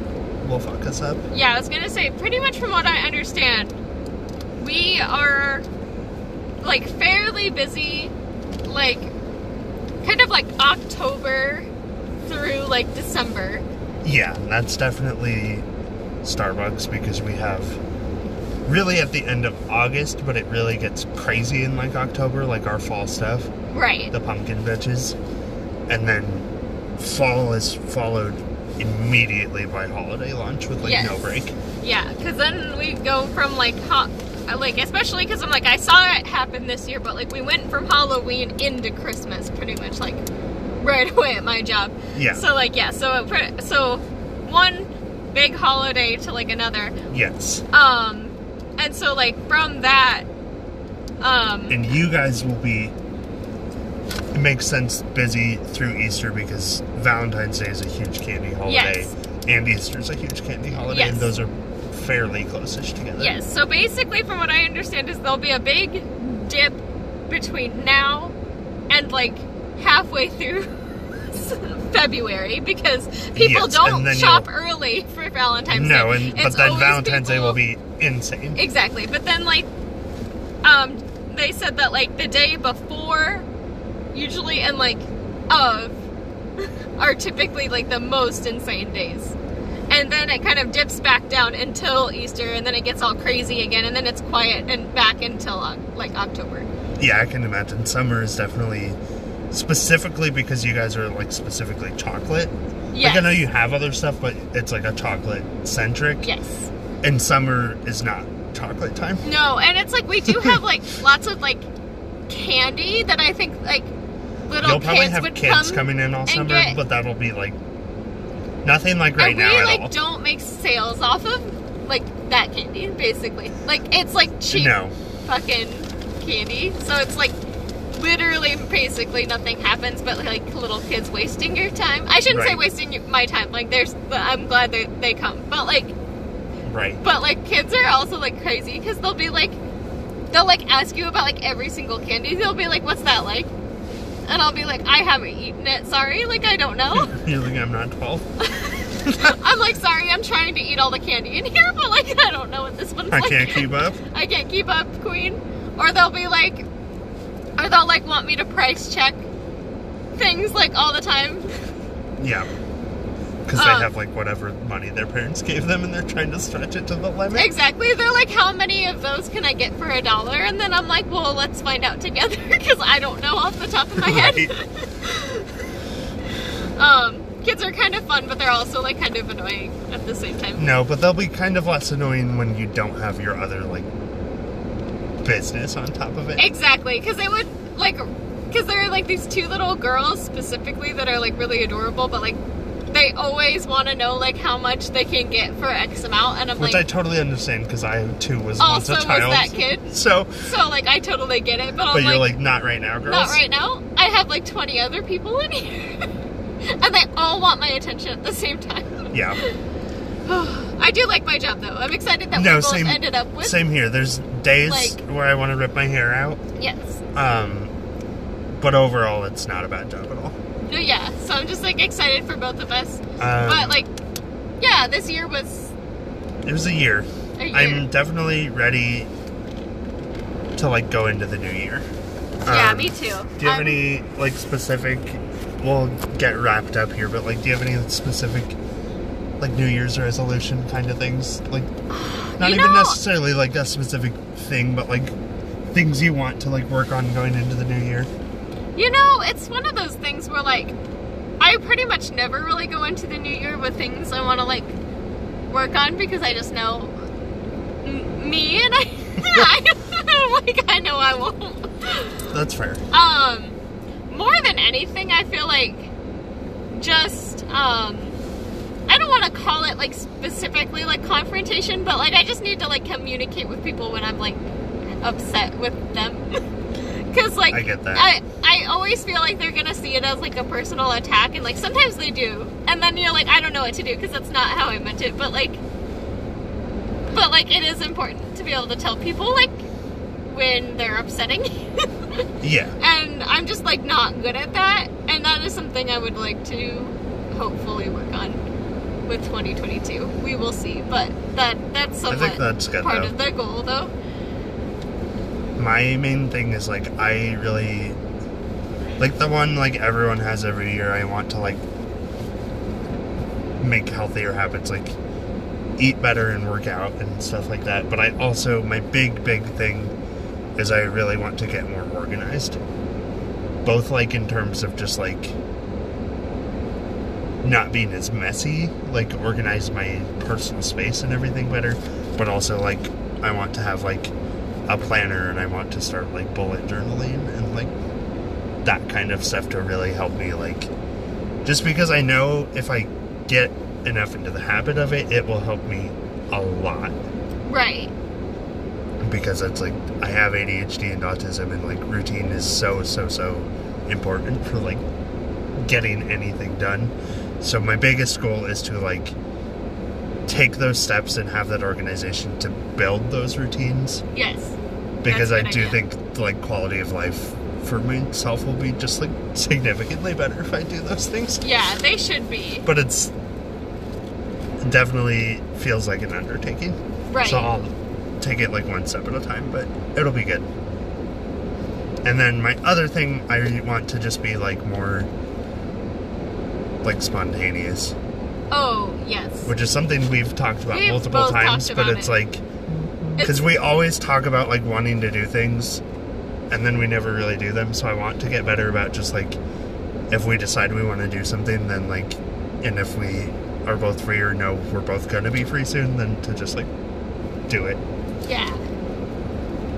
will fuck us up. Yeah, I was gonna say, pretty much from what I understand, we are, like, fairly busy, like... kind of like October through like December. Yeah, that's definitely Starbucks, because we have really at the end of August, but it really gets crazy in like October, like our fall stuff. Right. The pumpkin bitches. And then fall is followed immediately by holiday lunch with like yes. no break. Yeah, because then we go from like hot... Like, especially because I'm like, I saw it happen this year, but like, we went from Halloween into Christmas pretty much, like, right away at my job. Yeah. So, like, yeah, so, so one big holiday to like another. Yes. Um, and so, like, from that, um. And you guys will be, it makes sense, busy through Easter, because Valentine's Day is a huge candy holiday. Yes. And Easter's a huge candy holiday, yes. and those are fairly close-ish together. Yes, so basically from what I understand is there'll be a big dip between now and like halfway through February, because people yes, don't shop early for Valentine's no, Day. No, but then Valentine's people... Day will be insane. Exactly, but then like um, they said that like the day before usually and like of are typically like the most insane days. And then it kind of dips back down until Easter, and then it gets all crazy again, and then it's quiet and back until, like, October. Yeah, I can imagine. Summer is definitely, specifically because you guys are, like, specifically chocolate. Yes. Like, I know you have other stuff, but it's, like, a chocolate-centric. Yes. And summer is not chocolate time. No, and it's, like, we do have, like, lots of, like, candy that I think, like, little You'll kids have would kids come. You'll probably have kids coming in all summer, get... but that'll be, like... Nothing like right and we, now at like, all. We, like, don't make sales off of, like, that candy, basically. Like, it's, like, cheap no. fucking candy. So it's, like, literally, basically nothing happens but, like, little kids wasting your time. I shouldn't right. say wasting my time. Like, there's, I'm glad they, they come. But, like, right. But, like, kids are also, like, crazy because they'll be, like, they'll, like, ask you about, like, every single candy. They'll be, like, what's that like? And I'll be like, I haven't eaten it, sorry, like, I don't know. You're like, I'm not twelve. I'm like, sorry, I'm trying to eat all the candy in here, but, like, I don't know what this one's I like. I can't keep up. I can't keep up, queen. Or they'll be like, or they'll, like, want me to price check things, like, all the time. Yeah. Because um, they have, like, whatever money their parents gave them, and they're trying to stretch it to the limit. Exactly. They're like, how many of those can I get for a dollar? And then I'm like, well, let's find out together, because I don't know off the top of my head. Right. um, kids are kind of fun, but they're also, like, kind of annoying at the same time. No, but they'll be kind of less annoying when you don't have your other, like, business on top of it. Exactly. Because they would, like, because there are, like, these two little girls, specifically, that are, like, really adorable, but, like, they always want to know, like, how much they can get for X amount, and I'm Which like... Which I totally understand, because I, too, was once a child. Also was that kid. So... So, like, I totally get it, but, but I'm like... But you're like, not right now, girls. Not right now. I have, like, twenty other people in here. And they all want my attention at the same time. Yeah. I do like my job, though. I'm excited that no, we both same, ended up with... Same here. There's days like, where I want to rip my hair out. Yes. Um, but overall, it's not a bad job at all. No, yeah, so I'm just, like, excited for both of us. Um, but, like, yeah, this year was... It was a year. a year. I'm definitely ready to, like, go into the new year. Yeah, um, me too. Do you have um, any, like, specific... We'll get wrapped up here, but, like, do you have any specific, like, New Year's resolution kind of things? Like, not even know, necessarily, like, a specific thing, but, like, things you want to, like, work on going into the new year. You know, it's one of those things where, like, I pretty much never really go into the new year with things I want to, like, work on because I just know me and I, I like I know I won't. That's fair. Um, more than anything, I feel like just um, I don't want to call it like specifically like confrontation, but like I just need to like communicate with people when I'm like upset with them. Because, like, I get that. I, I always feel like they're going to see it as, like, a personal attack. And, like, sometimes they do. And then you're like, I don't know what to do because that's not how I meant it. But, like, but, like, it is important to be able to tell people, like, when they're upsetting. Yeah. And I'm just, like, not good at that. And that is something I would like to hopefully work on with twenty twenty-two. We will see. But that that's somewhat I think that's good, part though. Of the goal, though. My main thing is, like, I really, like, the one, like, everyone has every year, I want to, like, make healthier habits, like, eat better and work out and stuff like that. But I also, my big, big thing is I really want to get more organized. Both, like, in terms of just, like, not being as messy, like, organize my personal space and everything better. But also, like, I want to have, like, a planner, and I want to start like bullet journaling and like that kind of stuff to really help me, like, just because I know if I get enough into the habit of it, it will help me a lot. Right. Because it's like I have A D H D and autism, and like routine is so so so important for like getting anything done. So my biggest goal is to like take those steps and have that organization to build those routines. Yes. Because I do idea. think like quality of life for myself will be just like significantly better if I do those things. Yeah, they should be. But it's definitely feels like an undertaking. Right. So I'll take it like one step at a time, but it'll be good. And then my other thing, I want to just be like more like spontaneous. Oh, yes. Which is something we've talked about we've multiple times, but it's it. like, because we always talk about, like, wanting to do things, and then we never really do them, so I want to get better about just, like, if we decide we want to do something, then, like, and if we are both free or know we're both going to be free soon, then to just, like, do it. Yeah.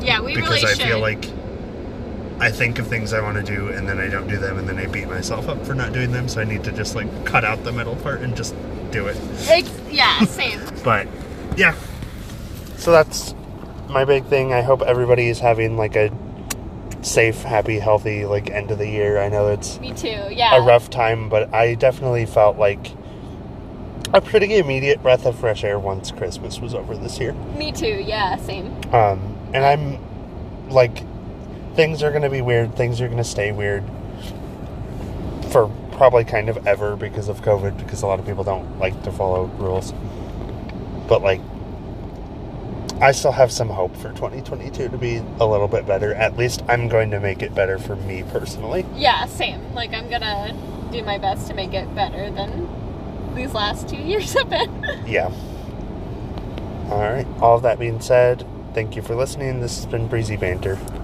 Yeah, we because really should. Because I feel like I think of things I want to do, and then I don't do them, and then I beat myself up for not doing them, so I need to just, like, cut out the middle part and just do it. It's, yeah, same. But, yeah. So that's my big thing. I hope everybody is having, like, a safe, happy, healthy, like, end of the year. I know it's Me too, yeah. a rough time, but I definitely felt, like, a pretty immediate breath of fresh air once Christmas was over this year. Me too, yeah, same. Um, and I'm, like... Things are going to be weird. Things are going to stay weird for probably kind of ever because of COVID, because a lot of people don't like to follow rules. But, like, I still have some hope for twenty twenty-two to be a little bit better. At least I'm going to make it better for me personally. Yeah, same. Like, I'm going to do my best to make it better than these last two years have been. Yeah. All right. All of that being said, thank you for listening. This has been Breezy Banter.